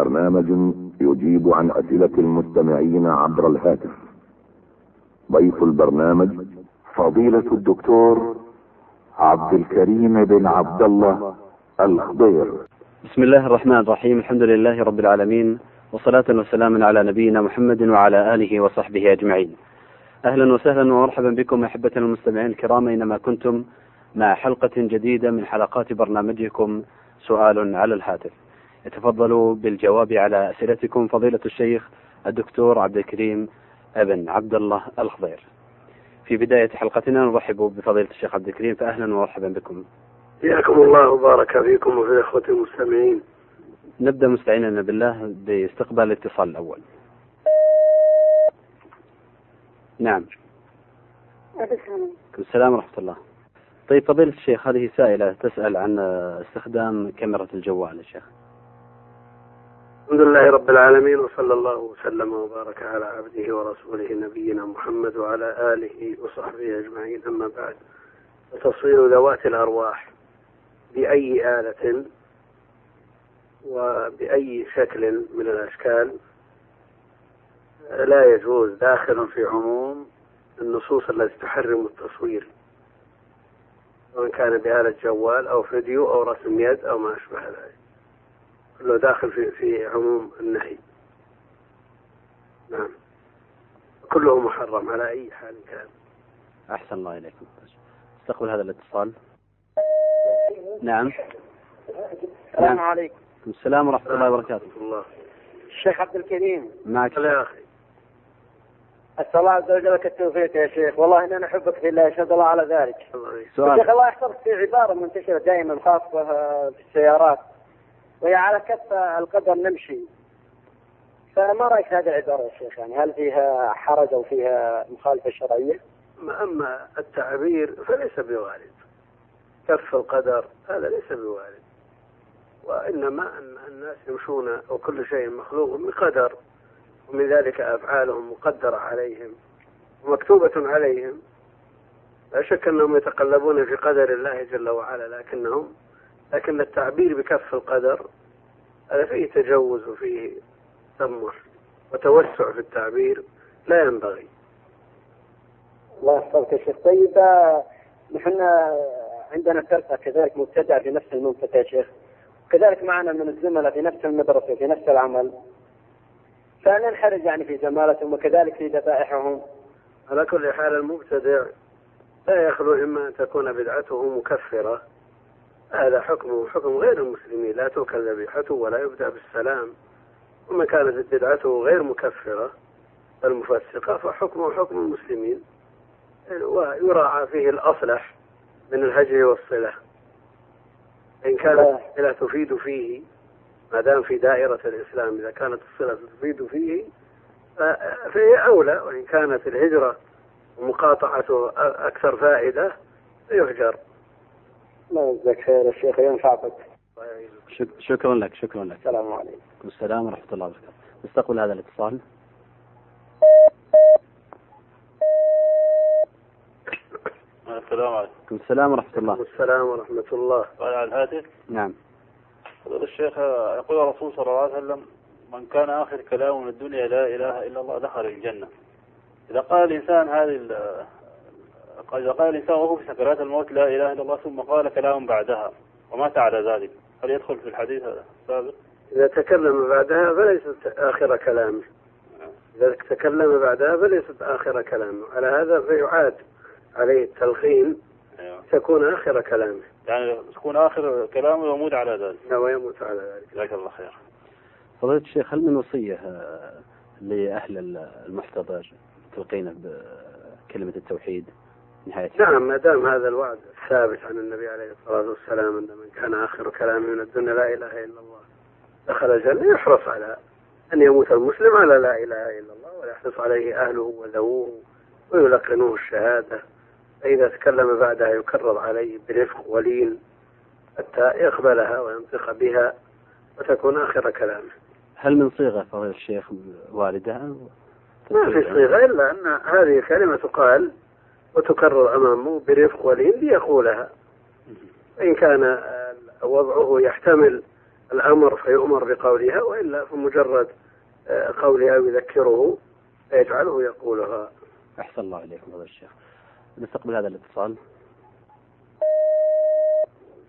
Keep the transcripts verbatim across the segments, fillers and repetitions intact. برنامج يجيب عن أسئلة المستمعين عبر الهاتف. ضيف البرنامج فضيلة الدكتور عبد الكريم بن عبد الله الخضير. بسم الله الرحمن الرحيم. الحمد لله رب العالمين، والصلاة والسلام على نبينا محمد وعلى آله وصحبه أجمعين. أهلا وسهلا ومرحبا بكم أحبة المستمعين الكرام أينما كنتم، مع حلقة جديدة من حلقات برنامجكم سؤال على الهاتف. يتفضلوا بالجواب على أسئلتكم فضيلة الشيخ الدكتور عبد الكريم بن عبد الله الخضير. في بداية حلقتنا نرحب بفضيلة الشيخ عبد الكريم، فأهلا ومرحبا بكم. حياكم الله وبارك فيكم وفي إخوة المستمعين. نبدأ مستعيننا بالله باستقبال الاتصال الأول. نعم. السلام ورحمة الله. طيب فضيلة الشيخ، هذه سائلة تسأل عن استخدام كاميرا الجوال يا شيخ. الحمد لله رب العالمين، وصلى الله وسلم وبارك على عبده ورسوله نبينا محمد وعلى آله وصحبه أجمعين. أما بعد، تصوير ذوات الأرواح بأي آلة وبأي شكل من الأشكال لا يجوز، داخل في عموم النصوص التي تحرم التصوير، وإن كان بآلة جوال أو فيديو أو رسم يد أو ما أشبه ذلك، كله داخل في في عموم النهي. نعم، كله محرم على أي حال كان. أحسن الله إليكم. استقبل هذا الاتصال. نعم. السلام عليكم. السلام ورحمة الله وبركاته. الله. الشيخ عبد الكريم. معك يا أخي. أسأل الله عز وجل لك التوفيق يا شيخ، والله إن أنا أحبك في الله، أشهد الله على ذلك. شيخ الله يحفظك، في عبارة منتشرة دائما خاصة في السيارات، وهي على كف القدر نمشي، فما رأيك هذه العبارة يا شيخ؟ يعني هل فيها حرج أو فيها مخالفة شرعية؟ أما التعبير فليس بوارد، كف القدر هذا ليس بوارد، وإنما أن الناس يمشون وكل شيء مخلوق بقدر، ومن ذلك أفعالهم مقدرة عليهم ومكتوبة عليهم، لا شك أنهم يتقلبون في قدر الله جل وعلا، لكنهم لكن التعبير بكف القدر هذا فيه تجوز وفيه تمر وتوسع في التعبير، لا ينبغي. الله يحفظك يا شيخ. طيب نحن عندنا فرقة كذلك مبتدع في نفس المنفتة يا شيخ، وكذلك معنا من الزملاء في نفس المدرسة في نفس العمل، فلا نحرج يعني في زمالتهم وكذلك في ذبائحهم. على كل حال المبتدع لا يخلو إما أن تكون بدعته مكفرة، هذا حكمه حكم غير المسلمين، لا تؤكل ذبيحته ولا يبدأ بالسلام، وما كانت بدعته غير مكفرة المفسقة فحكمه حكم المسلمين، ويراعى فيه الأصلح من الهجر والصلة، إن كانت الصلة تفيد فيه ما دام في دائرة الإسلام، إذا كانت الصلة تفيد فيه فهي أولى، وإن كانت الهجرة ومقاطعته أكثر فائدة فيهجر. الله يجزاك خير يا شيخ، ينفعك. شكرا لك. شكرا لك. السلام عليكم. السلام ورحمة الله وبركاته. استقبل هذا الاتصال. السلام عليكم. السلام ورحمة الله. السلام ورحمة الله. على الهاتف. نعم. هذا الشيخ يقول الرسول صلى الله عليه وسلم: من كان آخر كلامه من الدنيا لا إله إلا الله دخل الجنة. إذا قال الإنسان هذه إذا قال الإنسان وهو في سكرات الموت لا إله إلا الله ثم قال كلام بعدها ومات على ذلك، هل يدخل في الحديث هذا السابق؟ إذا تكلم بعدها فليست آخر كلامه. إذا تكلم بعدها فليست آخر كلامه، على هذا فيعاد عليه التلقين. أيوة. تكون آخر كلامه، يعني تكون آخر كلامه ويموت على ذلك. نعم، ويموت على ذلك. جزاك الله خير. فضيلة الشيخ، هل من وصية لأهل المحتضر تلقينا بكلمة التوحيد؟ نعم، ما دام هذا الوعد ثابت عن النبي عليه الصلاة والسلام أن من كان آخر كلامه من الدنيا لا إله إلا الله دخل الجنة، يحرص على أن يموت المسلم على لا إله إلا الله، ويحرص عليه أهله وذووه ويلقنوه الشهادة، فإذا تكلم بعدها يكرر عليه برفق ولين حتى يقبلها وينطق بها وتكون آخر كلامه. هل من صيغة فضيلة الشيخ واردها؟ ما في صيغة، إلا أن هذه الكلمة تقال وتكرر أمامه برفق ولين ليقولها، إن كان وضعه يحتمل الأمر فيؤمر بقولها، وإلا فمجرد قولها ويذكره فيجعله يقولها. أحسن الله عليكم هذا الشيخ. نستقبل هذا الاتصال.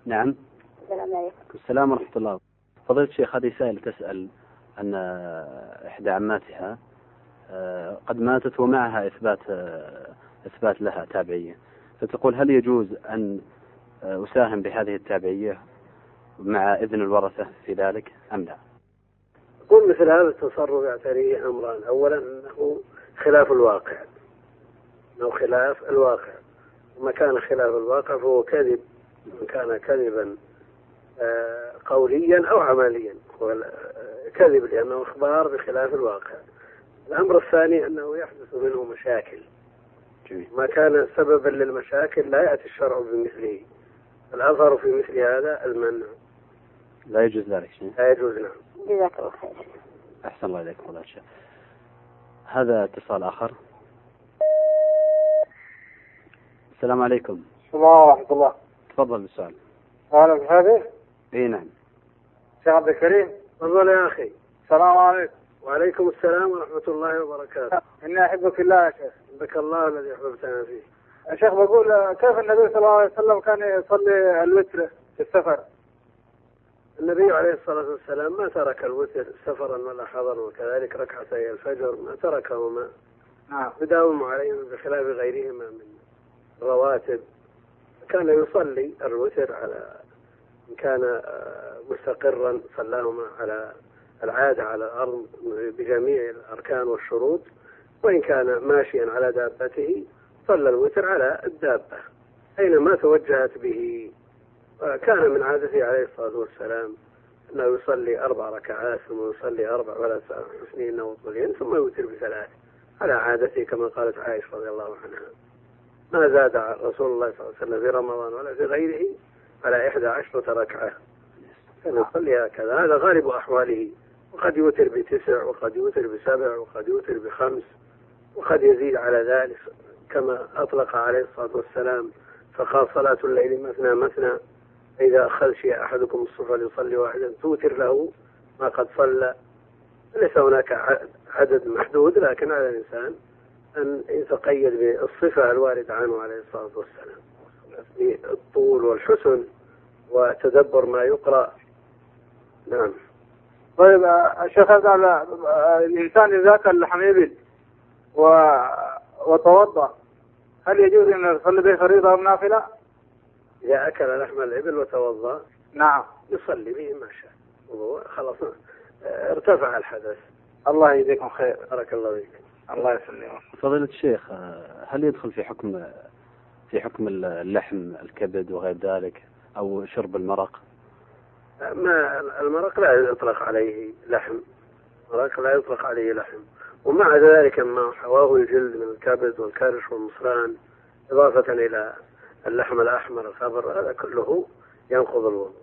نعم. السلام عليكم. السلام ورحمة الله. فضيلة الشيخ، هذه سائلة تسأل أن إحدى عماتها قد ماتت ومعها إثبات إثبات لها تابعية، فتقول هل يجوز أن أساهم بهذه التابعية مع إذن الورثة في ذلك أم لا؟ قل مثل هذا التصرف يعتريه أمران. أولا أنه خلاف الواقع، أنه خلاف الواقع، وما كان خلاف الواقع فهو كذب، إن كان كذبا قوليا أو عمليا كذب، لأنه إخبار بخلاف الواقع. الأمر الثاني أنه يحدث منه مشاكل، ما كان سببا للمشاكل لا يأتي الشرع بمثله، الأظهر في مثل هذا المنع، لا يجوز ذلك. لا يجوز. نعم، جزاك الله خير. أحسن الله إليكم والله شاء. هذا اتصال آخر. السلام عليكم. السلام ورحمة الله. تفضل بالسؤال. أهلا بهذه. إيه نعم. شيخ عبد الكريم. تفضل يا أخي. السلام عليكم. وعليكم السلام ورحمة الله وبركاته. إني أحبك الله يا شيخ. أحبك الله الذي أحببتنا فيه. الشيخ بقول كيف النبي صلى الله عليه وسلم كان يصلي الوتر في السفر؟ النبي عليه الصلاة والسلام ما ترك الوتر سفرا ولا حضرا، وكذلك ركعتي الفجر ما تركهما. نعم. بداوم عليهم بخلاف غيرهما من رواتب. كان يصلي الوتر على إن كان مستقرا صلاهما على العادة على الأرض بجميع الأركان والشروط، وإن كان ماشيا على دابته صلى الوتر على الدابة أينما توجهت به. كان من عادته عليه الصلاة والسلام أنه يصلي أربع ركعات ثم يصلي أربع ولا ساعة حسنين وطولين ثم يوتر بثلاث على عادته، كما قالت عائشة رضي الله عنها ما زاد رسول الله صلى الله عليه وسلم في رمضان ولا في غيره على إحدى عشرة ركعة، كان يصلي هكذا. هذا غالب أحواله، وقد يوتر بتسع وقد يوتر بسبع وقد يوتر بخمس وقد يزيد على ذلك كما أطلق عليه الصلاة والسلام فقال صلاة الليل مثنى مثنى، إذا خشي أحدكم الصبح ليصلي واحدا توتر له ما قد صلى. ليس هناك عدد محدود، لكن على الإنسان أن يتقيد بالصفة الواردة عنه عليه الصلاة والسلام بالطول والحسن وتدبر ما يقرأ. نعم. طيب الشيخ، هذا الإنسان إذا أكل حميبل و وتوضأ هل يجوز أن يصلي به فريضة أو نافلة؟ إذا أكل لحم الإبل وتوضأ نعم يصلي به ما شاء، خلاص ارتفع الحدث. الله يجزيكم خير. بارك الله فيك. الله يسلمك. فضيلة الشيخ، هل يدخل في حكم في حكم اللحم الكبد وغير ذلك أو شرب المرق؟ ما المرق لا يطلق عليه لحم، المرق لا يطلق عليه لحم، ومع ذلك ما حواه الجلد من الكبد والكرش والمصران إضافة إلى اللحم الأحمر الخضر هذا كله ينقض الوضوء.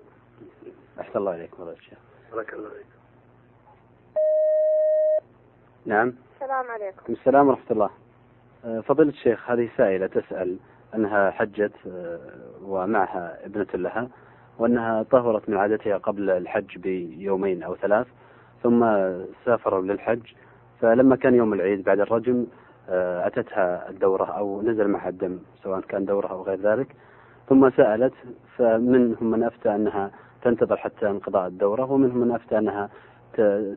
أحسن الله إليكم هذا الشيخ. بارك الله فيك. نعم. السلام عليكم. السلام ورحمة الله. فضيلة الشيخ، هذه سائلة تسأل أنها حجت ومعها ابنة لها، وأنها طهرت من عادتها قبل الحج بيومين أو ثلاث، ثم سافروا للحج، فلما كان يوم العيد بعد الرجم أتتها الدورة أو نزل معها الدم سواء كان دورة أو غير ذلك، ثم سألت، فمنهم من أفتى أنها تنتظر حتى انقضاء الدورة، ومنهم من أفتى أنها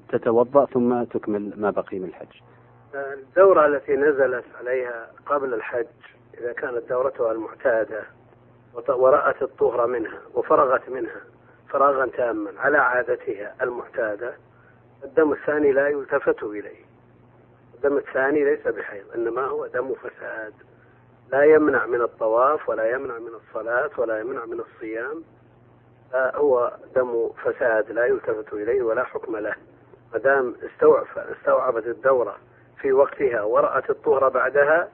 تتوضأ ثم تكمل ما بقي من الحج. الدورة التي نزلت عليها قبل الحج إذا كانت دورتها المعتادة ورأت الطهرة منها وفرغت منها فراغا تاما على عادتها المعتادة، الدم الثاني لا يلتفت إليه، الدم الثاني ليس بحيض إنما هو دم فساد، لا يمنع من الطواف ولا يمنع من الصلاة ولا يمنع من الصيام، هو دم فساد لا يلتفت إليه ولا حكم له. مدام استوعبت الدورة في وقتها ورأت الطهرة بعدها،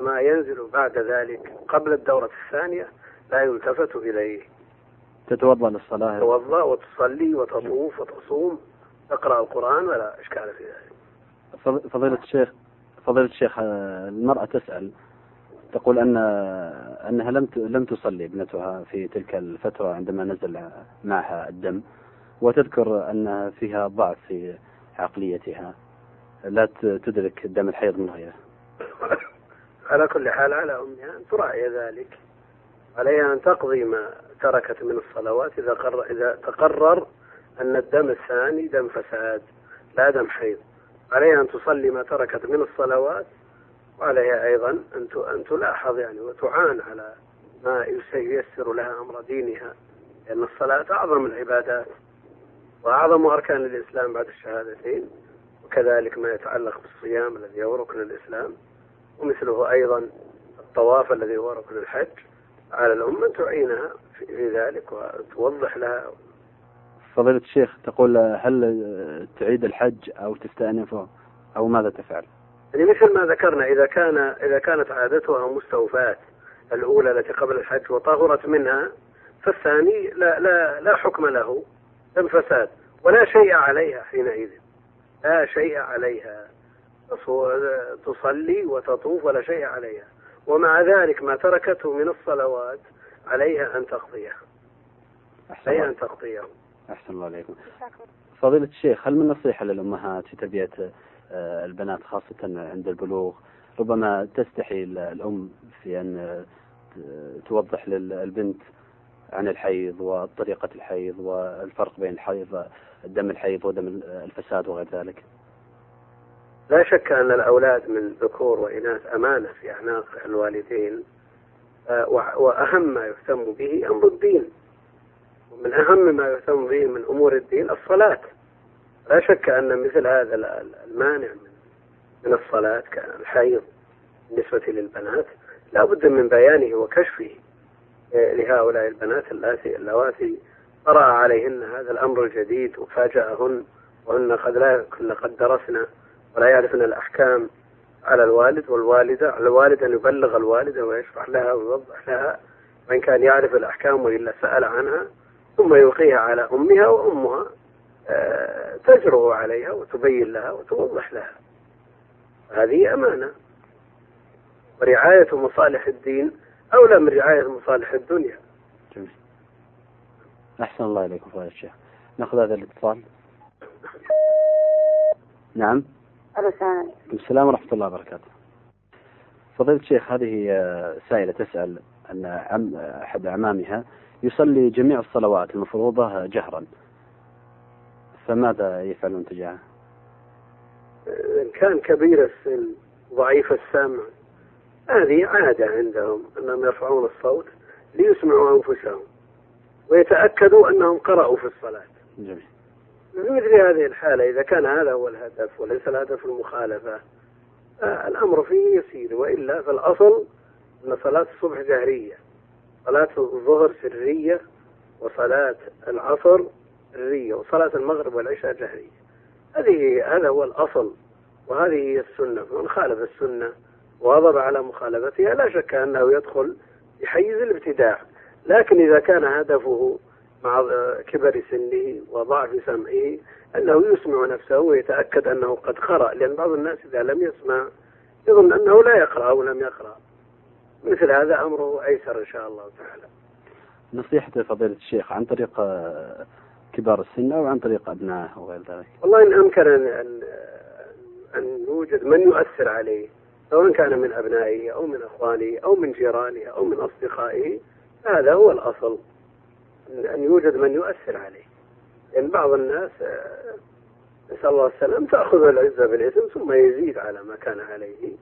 ما ينزل بعد ذلك قبل الدورة الثانية لا يلتفت إليه. تتوضأ للصلاة، تتوضأ وتصلي وتطوف وتصوم، تقرأ القرآن ولا إشكال في ذلك. فضيلة الشيخ، فضيلة الشيخ المرأة تسأل تقول أن أنها لم لم تصلي ابنتها في تلك الفترة عندما نزل معها الدم، وتذكر أنها فيها ضعف في عقليتها لا تدرك دم الحيض من غيره. على كل حال على أمها أن تراعي ذلك، عليها أن تقضي ما تركت من الصلوات إذا, قرر إذا تقرر أن الدم الثاني دم فساد لا دم حيض. عليها أن تصلي ما تركت من الصلوات، وعليها أيضا أن أن تلاحظ يعني وتعان على ما ييسر لها أمر دينها، لأن الصلاة أعظم العبادات وأعظم أركان الإسلام بعد الشهادتين، وكذلك ما يتعلق بالصيام الذي هو ركن الإسلام، ومثله أيضا الطواف الذي هو ركن الحج. على الأمة تعينها في ذلك وتوضح لها. فضيلة الشيخ تقول هل تعيد الحج أو تستأنفه أو ماذا تفعل؟ يعني مثل ما ذكرنا إذا كان إذا كانت عادتها مستوفاة الأولى التي قبل الحج وطهرت منها، فالثاني لا لا لا حكم له دم فساد ولا شيء عليها حينئذ، لا شيء عليها، تصلي وتطوف ولا شيء عليها، ومع ذلك ما تركته من الصلوات عليها أن تقضيها. عليها أن تقضيها. أحسن الله عليكم. فضيلة الشيخ هل من نصيحة للأمهات في تربية البنات خاصة عند البلوغ؟ ربما تستحي الأم في أن توضح للبنت عن الحيض وطريقة الحيض والفرق بين الحيض الدم الحيض ودم الفساد وغير ذلك. لا شك أن الأولاد من ذكور وإناث أمانة في أعناق الوالدين، وأهم ما يهتم به أمر الدين، ومن أهم ما يهتم به من أمور الدين الصلاة. لا شك أن مثل هذا المانع من الصلاة كالحيض بالنسبة للبنات لا بد من بيانه وكشفه لهؤلاء البنات اللواتي طرأ عليهن هذا الأمر الجديد وفاجأهن وهن قد لا قد درسنا ولا يعرفن الأحكام. على الوالد والوالدة، على الوالد أن يبلغ الوالدة ويشرح لها ويوضح لها، وإن كان يعرف الأحكام وإلا سأل عنها، ثم يلقيها على أمها وأمها تجرؤ عليها وتبين لها وتوضح لها. هذه أمانة، ورعاية مصالح الدين أولى من رعاية مصالح الدنيا. جميل. أحسن الله إليكم فضيلة الشيخ. نأخذ هذا الاتصال. نعم. ألو السلام عليكم. السلام ورحمة الله وبركاته. فضيلة الشيخ هذه سائلة تسأل أن عم أحد أعمامها يصلي جميع الصلوات المفروضة جهرا، فماذا يفعلون تجاهه؟ إن كان كبير السن ضعيف السمع هذه عادة عندهم أنهم يرفعون الصوت ليسمعوا أنفسهم ويتأكدوا أنهم قرأوا في الصلاة. جميل. مثل هذه الحالة إذا كان هذا هو الهدف وليس الهدف المخالفة الأمر فيه يسير، وإلا فالأصل أن صلاة الصبح جهرية، صلاة الظهر سرية، وصلاة العصر سرية، وصلاة المغرب والعشاء جهرية. هذه هذا هو الأصل وهذه هي السنة، ومن خالف السنة واظب على مخالفتها لا شك أنه يدخل بحيز الابتداع. لكن إذا كان هدفه مع كبر سنه وضعف سمعه أنه يسمع نفسه ويتأكد أنه قد قرأ، لأن بعض الناس إذا لم يسمع يظن أنه لا يقرأ أو لم يقرأ، مثل هذا أمره أيسر إن شاء الله تعالى. نصيحة فضيلة الشيخ عن طريق كبار السن أو عن طريق أبنائه وغير ذلك؟ والله إن أمكن أن أن يوجد من يؤثر عليه سواء كان من أبنائه أو من أخوانه أو من جيرانه أو من أصدقائه، هذا هو الأصل أن يوجد من يؤثر عليه، لأن بعض الناس نسأل الله السلام تأخذ العزة بالإثم ثم يزيد على ما كان عليه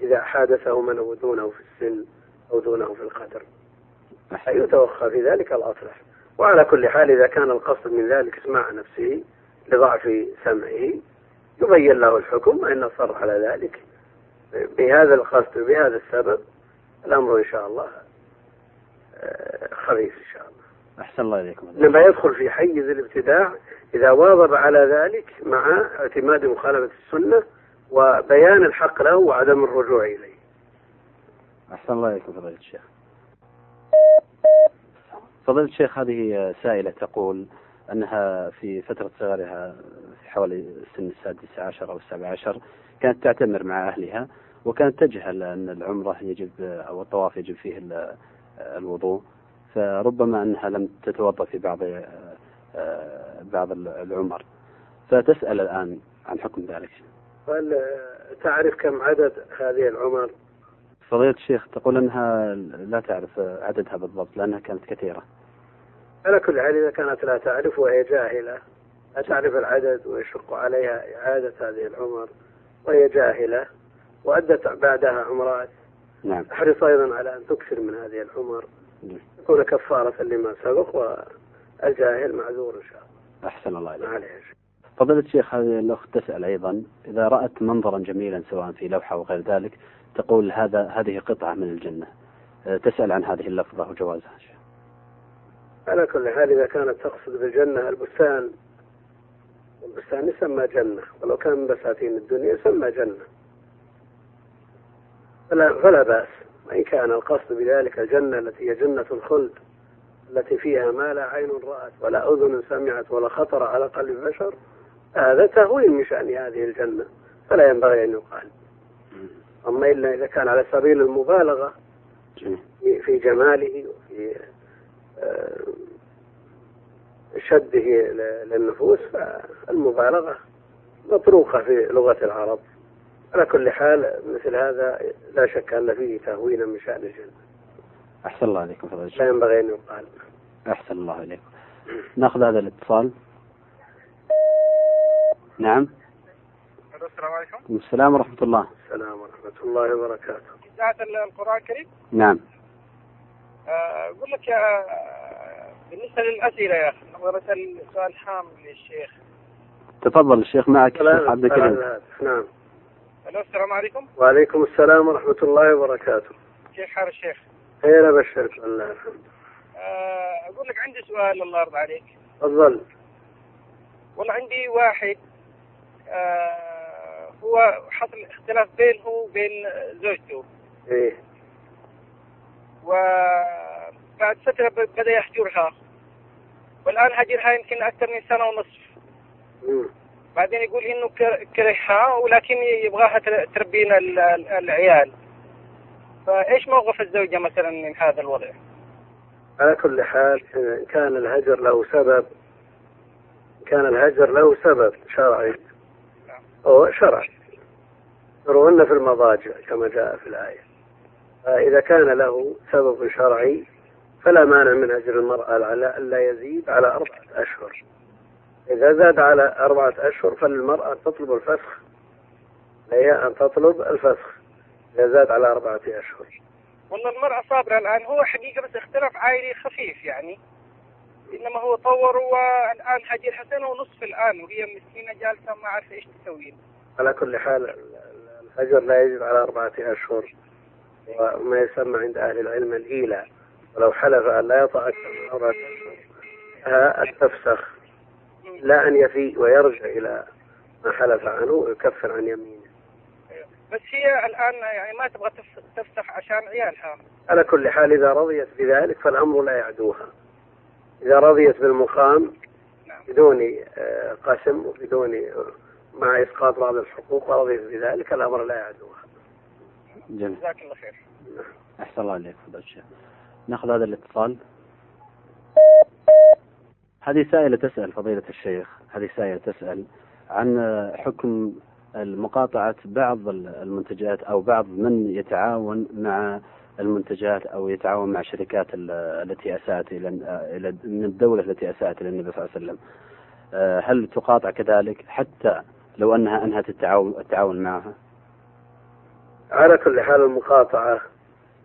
إذا حادثه من هو دونه في السن أو دونه في القدر، فيتوخى في ذلك الأصلح. وعلى كل حال إذا كان القصد من ذلك اسماع نفسه لضعف سمعه يبين له الحكم أن أصر على ذلك بهذا القصد بهذا السبب، الأمر إن شاء الله خفيف إن شاء الله. أحسن الله إليكم. لما يدخل في حيز الابتداع إذا واظب على ذلك مع اعتماد مخالفة السنة وبيان الحق له وعدم الرجوع إليه. أحسن الله إليكم فضيلة الشيخ. فضيلة الشيخ هذه سائلة تقول أنها في فترة صغرها في حوالي سن السادس عشر أو السابع عشر كانت تعتمر مع أهلها، وكانت تجهل أن العمرة يجب أو الطواف يجب فيه الوضوء، فربما أنها لم تتوضأ في بعض بعض العمر. فتسأل الآن عن حكم ذلك. هل تعرف كم عدد هذه العمر؟ فضيلة الشيخ تقول أنها لا تعرف عددها بالضبط لأنها كانت كثيرة. على كل حال إذا كانت لا تعرف وهي جاهلة، لا تعرف العدد ويشق عليها إعادة هذه العمر وهي جاهلة، وأدت بعدها عمرات. نعم. احرص أيضا على أن تكثر من هذه العمر، تكون كفارة لما سبق، والجاهل معذور إن شاء الله. أحسن الله إليك. فضيلة الشيخ هذه الأخت تسأل أيضا إذا رأت منظرا جميلا سواء في لوحة وغير ذلك تقول هذا هذه قطعة من الجنة، تسأل عن هذه اللفظة وجوازها. على كل حال إذا كانت تقصد بالجنة البستان، البستان يسمى جنة ولو كان من بساتين الدنيا يسمى جنة، فلا بأس، وإن كان القصد بذلك الجنة التي هي جنة الخلد التي فيها ما لا عين رأت ولا أذن سمعت ولا خطر على قلب بشر، هذا تهوين من شأن هذه الجنة فلا ينبغي أن يقال. أما إلا إذا كان على سبيل المبالغة في جماله وفي شده للنفوس فالمبالغة مطروقة في لغة العرب. على كل حال مثل هذا لا شك أن فيه تهوينا من شأن الجنة. أحسن الله عليكم فضيلة الشيخ. لا ينبغي أن يقال. أحسن الله عليكم. نأخذ هذا الاتصال. نعم. السلام عليكم. السلام ورحمة الله. السلام ورحمة الله وبركاته. إذاعة القرآن الكريم. نعم. أقول لك يا بالنسبة للأسئلة يا أخي رسل سؤال حام للشيخ. تفضل الشيخ معك عبد الكريم. نعم. الو السلام عليكم. وعليكم السلام ورحمة الله وبركاته. كيف حال الشيخ؟ خير أبشرك الله الحمد. أقول لك عندي سؤال الله يرضى عليك. تفضل. والله عندي واحد أه هو حصل اختلاف بينه وبين زوجته. إيه. وبعد فترة بدأ يحجرها، والآن هاجرها يمكن أكثر من سنة ونصف. مم. بعدين يقول إنه كرهها ولكن يبغاها تربين العيال، فإيش موقف الزوجة مثلا من هذا الوضع؟ على كل حال كان الهجر له سبب، كان الهجر له سبب شرعي أو شرعي يرون في المضاجع كما جاء في الآية، فإذا كان له سبب شرعي فلا مانع من هجر المرأة على ألا يزيد على أربعة أشهر. إذا زاد على أربعة أشهر فالمرأة تطلب الفسخ، لها أن تطلب الفسخ إذا زاد على أربعة أشهر. والله المرأة صابرة الآن، هو حقيقة بس اختلاف عائلي خفيف يعني، إنما هو طور والآن هاجرها سنة ونصف الآن وهي مسكينة جالسة ما عارفة إيش تسوين. على كل حال الهجر لا يجب على أربعة أشهر، وما يسمى عند أهل العلم الإيلة، ولو حلف أن لا يطأ أكثر من أربعة أشهر تفسخ، لا أن يفي ويرجع إلى ما حلف عنه ويكفر عن يمينه. بس هي الآن يعني ما تبغى تفسخ عشان عيالها. على كل حال إذا رضيت بذلك فالأمر لا يعدوها، إذا رضيت بالمقام بدون قسم وبدون مع إسقاط بعض الحقوق ورضيت بذلك الأمر لا يعدوها. جميل. جزاك الله خير. أحسن الله عليك فضيلة الشيخ. نأخذ هذا الاتصال. هذه سائلة تسأل فضيلة الشيخ، هذه سائلة تسأل عن حكم المقاطعة بعض المنتجات أو بعض من يتعاون مع المنتجات أو يتعاون مع شركات التي أساءت إلى من الدولة التي أساءت إلى النبي صلى الله عليه وسلم، هل تقاطع كذلك حتى لو أنها أنهت التعاون التعاون معها؟ على كل حال المقاطعة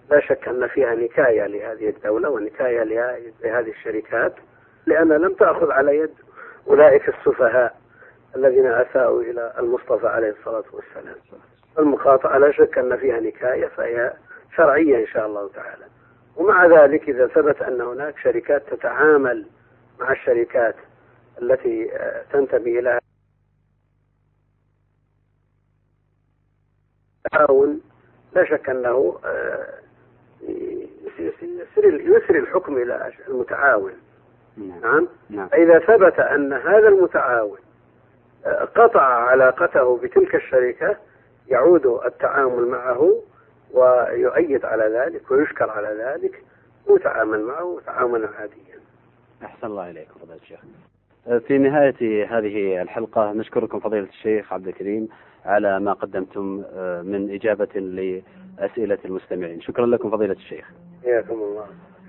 لا شك أن فيها نكاية لهذه الدولة ونكاية لهذه الشركات، لأن لم تأخذ على يد أولئك السفهاء الذين أساءوا إلى المصطفى عليه الصلاة والسلام. المقاطعة لا شك أن فيها نكاية، فهي شرعية إن شاء الله تعالى. ومع ذلك إذا ثبت أن هناك شركات تتعامل مع الشركات التي تنتمي إلى تعاون، لا شك أنه يسري الحكم إلى المتعاون. نعم. فإذا ثبت أن هذا المتعاون قطع علاقته بتلك الشركة يعود التعامل معه ويؤيد على ذلك ويشكر على ذلك وتعامل معه تعاملا عاديا. أحسن الله إليكم فضيلة الشيخ. في نهاية هذه الحلقة نشكركم فضيلة الشيخ عبد الكريم على ما قدمتم من إجابة لأسئلة المستمعين. شكرا لكم فضيلة الشيخ. حياكم الله.